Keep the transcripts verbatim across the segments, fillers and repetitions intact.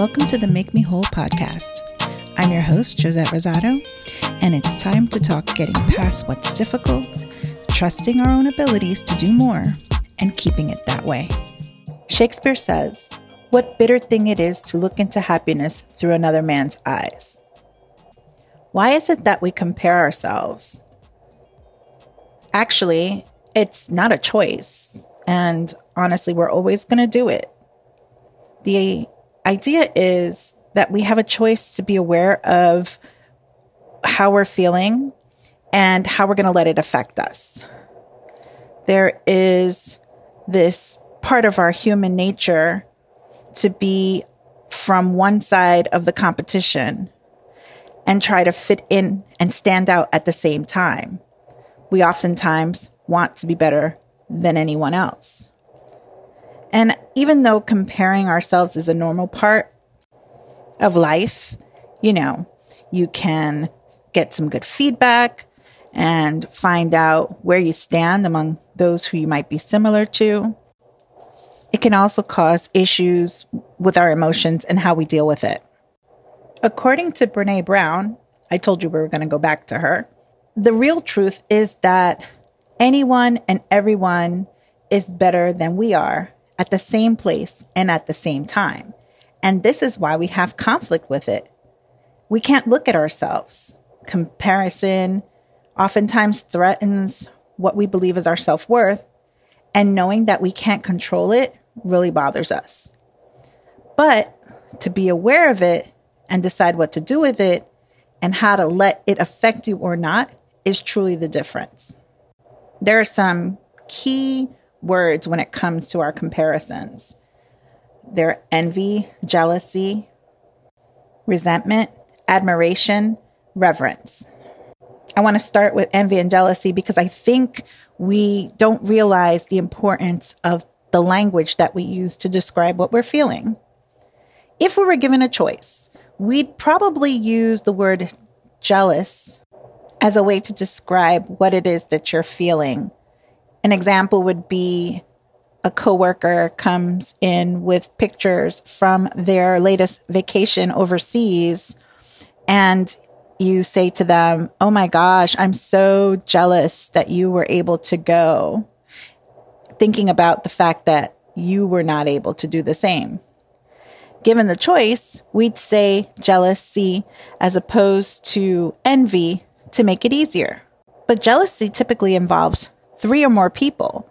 Welcome to the Make Me Whole podcast. I'm your host, Josette Rosado, and it's time to talk getting past what's difficult, trusting our own abilities to do more, and keeping it that way. Shakespeare says, "What bitter thing it is to look into happiness through another man's eyes." Why is it that we compare ourselves? Actually, it's not a choice. And honestly, we're always going to do it. The idea is that we have a choice to be aware of how we're feeling and how we're going to let it affect us. There is this part of our human nature to be from one side of the competition and try to fit in and stand out at the same time. We oftentimes want to be better than anyone else. And even though comparing ourselves is a normal part of life, you know, you can get some good feedback and find out where you stand among those who you might be similar to. It can also cause issues with our emotions and how we deal with it. According to Brené Brown, I told you we were going to go back to her, the real truth is that anyone and everyone is better than we are at the same place and at the same time. And this is why we have conflict with it. We can't look at ourselves. Comparison oftentimes threatens what we believe is our self-worth, and knowing that we can't control it really bothers us. But to be aware of it and decide what to do with it and how to let it affect you or not is truly the difference. There are some key words when it comes to our comparisons. They're envy, jealousy, resentment, admiration, reverence. I want to start with envy and jealousy because I think we don't realize the importance of the language that we use to describe what we're feeling. If we were given a choice, we'd probably use the word jealous as a way to describe what it is that you're feeling. An example would be a coworker comes in with pictures from their latest vacation overseas, and you say to them, "Oh my gosh, I'm so jealous that you were able to go," thinking about the fact that you were not able to do the same. Given the choice, we'd say jealousy as opposed to envy to make it easier. But jealousy typically involves three or more people,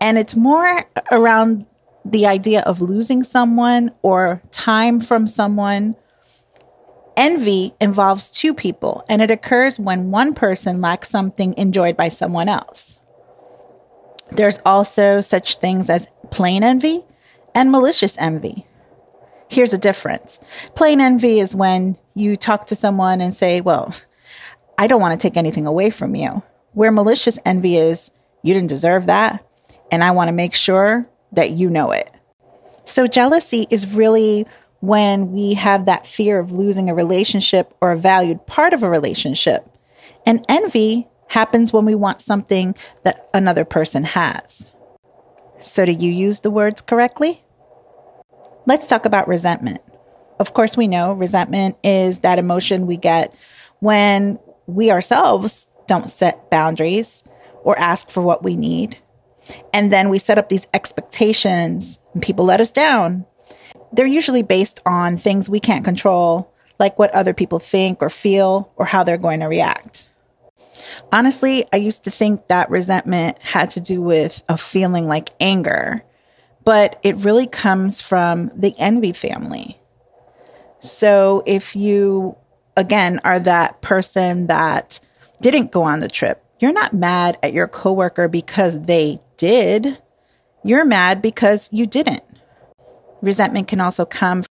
and it's more around the idea of losing someone or time from someone. Envy involves two people, and it occurs when one person lacks something enjoyed by someone else. There's also such things as plain envy and malicious envy. Here's a difference. Plain envy is when you talk to someone and say, "Well, I don't want to take anything away from you." Where malicious envy is, "You didn't deserve that, and I want to make sure that you know it." So jealousy is really when we have that fear of losing a relationship or a valued part of a relationship. And envy happens when we want something that another person has. So do you use the words correctly? Let's talk about resentment. Of course, we know resentment is that emotion we get when we ourselves don't set boundaries or ask for what we need. And then we set up these expectations and people let us down. They're usually based on things we can't control, like what other people think or feel or how they're going to react. Honestly, I used to think that resentment had to do with a feeling like anger, but it really comes from the envy family. So if you, again, are that person that didn't go on the trip, you're not mad at your coworker because they did. You're mad because you didn't. Resentment can also come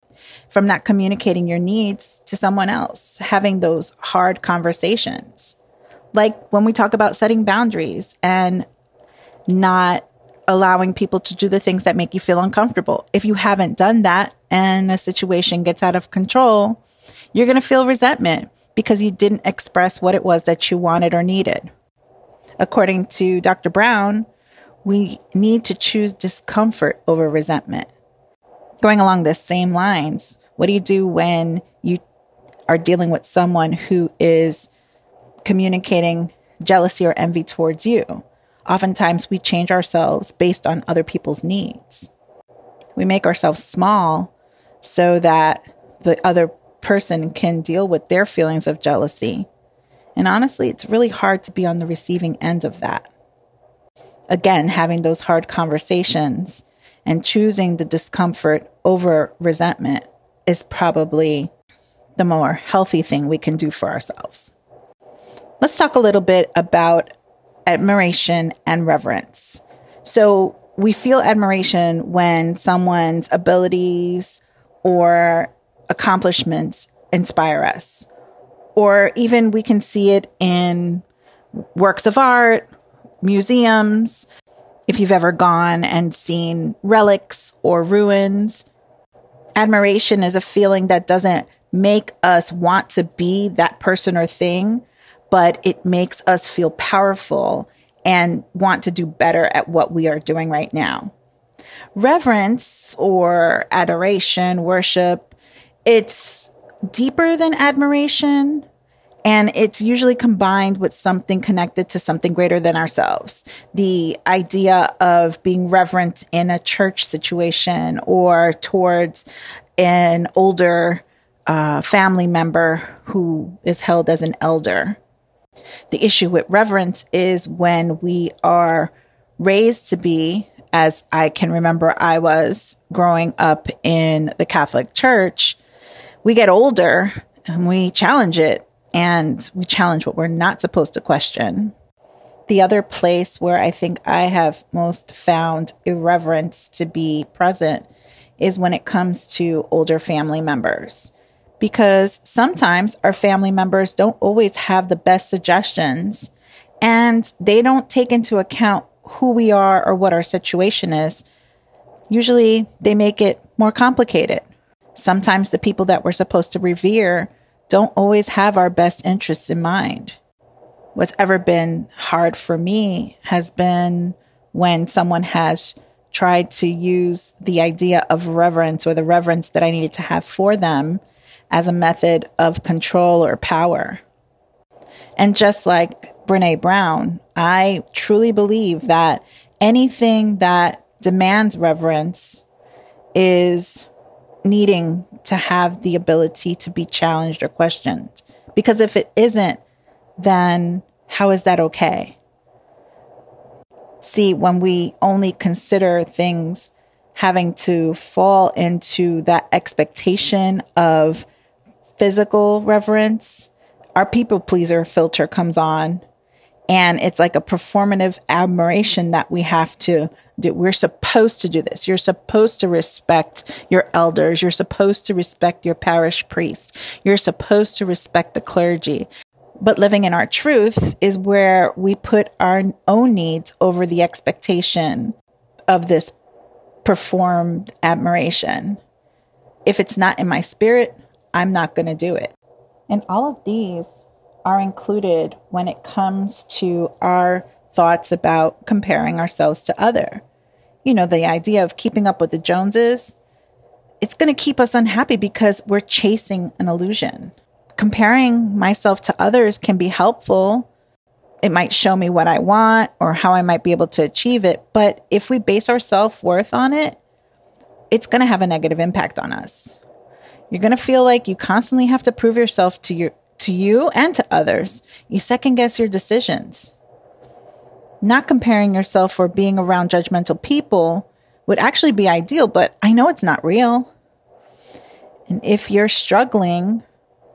from not communicating your needs to someone else, having those hard conversations. Like when we talk about setting boundaries and not allowing people to do the things that make you feel uncomfortable. If you haven't done that and a situation gets out of control, you're going to feel resentment because you didn't express what it was that you wanted or needed. According to Doctor Brown, we need to choose discomfort over resentment. Going along the same lines, What do you do when you are dealing with someone who is communicating jealousy or envy towards you? Oftentimes we change ourselves based on other people's needs. We make ourselves small so that the other person can deal with their feelings of jealousy. And honestly, it's really hard to be on the receiving end of that. Again, having those hard conversations and choosing the discomfort over resentment is probably the more healthy thing we can do for ourselves. Let's talk a little bit about admiration and reverence. So we feel admiration when someone's abilities or accomplishments inspire us, or even we can see it in works of art, museums. If you've ever gone and seen relics or ruins, admiration is a feeling that doesn't make us want to be that person or thing, but it makes us feel powerful and want to do better at what we are doing right now. Reverence or adoration, worship, it's deeper than admiration, and it's usually combined with something connected to something greater than ourselves. The idea of being reverent in a church situation or towards an older uh, family member who is held as an elder. The issue with reverence is when we are raised to be, as I can remember I was growing up in the Catholic Church, we get older and we challenge it, and we challenge what we're not supposed to question. The other place where I think I have most found irreverence to be present is when it comes to older family members, because sometimes our family members don't always have the best suggestions, and they don't take into account who we are or what our situation is. Usually they make it more complicated. Sometimes the people that we're supposed to revere don't always have our best interests in mind. What's ever been hard for me has been when someone has tried to use the idea of reverence or the reverence that I needed to have for them as a method of control or power. And just like Brené Brown, I truly believe that anything that demands reverence is needing to have the ability to be challenged or questioned. Because if it isn't, then how is that okay? See, when we only consider things having to fall into that expectation of physical reverence, our people pleaser filter comes on, and it's like a performative admiration that we have to do. We're supposed to do this. You're supposed to respect your elders. You're supposed to respect your parish priest. You're supposed to respect the clergy. But living in our truth is where we put our own needs over the expectation of this performed admiration. If it's not in my spirit, I'm not going to do it. And all of these are included when it comes to our thoughts about comparing ourselves to other. You know, the idea of keeping up with the Joneses, it's going to keep us unhappy because we're chasing an illusion. Comparing myself to others can be helpful. It might show me what I want or how I might be able to achieve it. But if we base our self-worth on it, it's going to have a negative impact on us. You're going to feel like you constantly have to prove yourself to your, to you and to others. You second guess your decisions. Not comparing yourself or being around judgmental people would actually be ideal, but I know it's not real. And if you're struggling,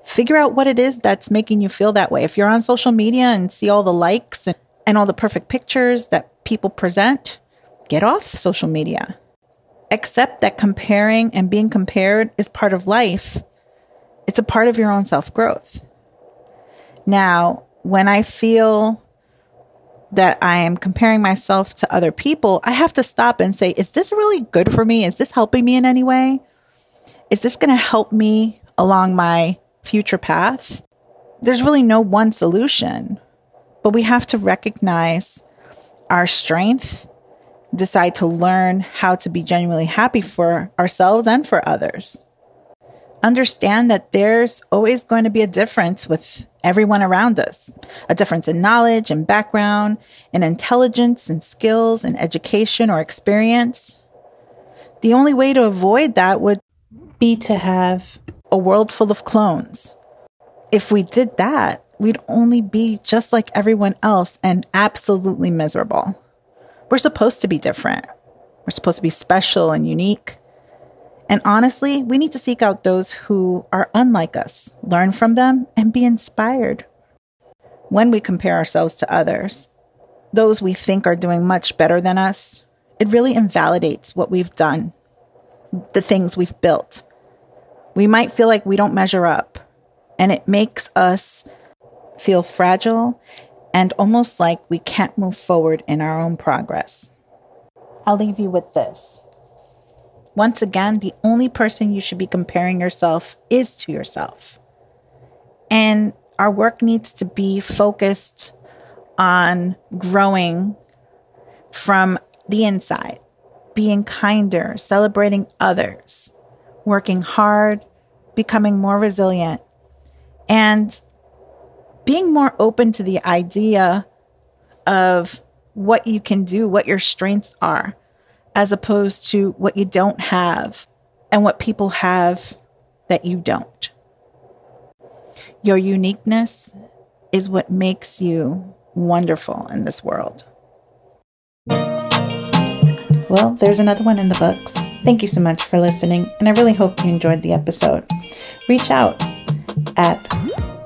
figure out what it is that's making you feel that way. If you're on social media and see all the likes and, and all the perfect pictures that people present, get off social media. Accept that comparing and being compared is part of life. It's a part of your own self-growth. Now, when I feel that I am comparing myself to other people, I have to stop and say, is this really good for me? Is this helping me in any way? Is this going to help me along my future path? There's really no one solution, but we have to recognize our strength, decide to learn how to be genuinely happy for ourselves and for others. understand that there's always going to be a difference with everyone around us, a difference in knowledge and background, in intelligence and skills and education or experience. The only way to avoid that would be to have a world full of clones. If we did that, we'd only be just like everyone else and absolutely miserable. We're supposed to be different. We're supposed to be special and unique. And honestly, we need to seek out those who are unlike us, learn from them, and be inspired. When we compare ourselves to others, those we think are doing much better than us, it really invalidates what we've done, the things we've built. We might feel like we don't measure up, and it makes us feel fragile and almost like we can't move forward in our own progress. I'll leave you with this. Once again, the only person you should be comparing yourself is to yourself. And our work needs to be focused on growing from the inside, being kinder, celebrating others, working hard, becoming more resilient, and being more open to the idea of what you can do, what your strengths are, as opposed to what you don't have and what people have that you don't. Your uniqueness is what makes you wonderful in this world. Well, there's another one in the books. Thank you so much for listening, and I really hope you enjoyed the episode. Reach out at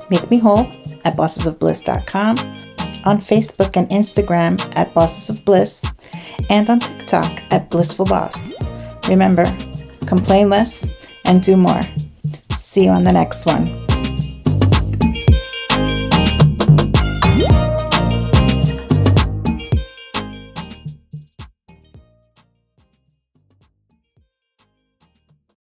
Make Me Whole at bosses of bliss dot com, on Facebook and Instagram at Bosses of Bliss, and on TikTok at Blissful Boss. Remember, complain less and do more. See you on the next one.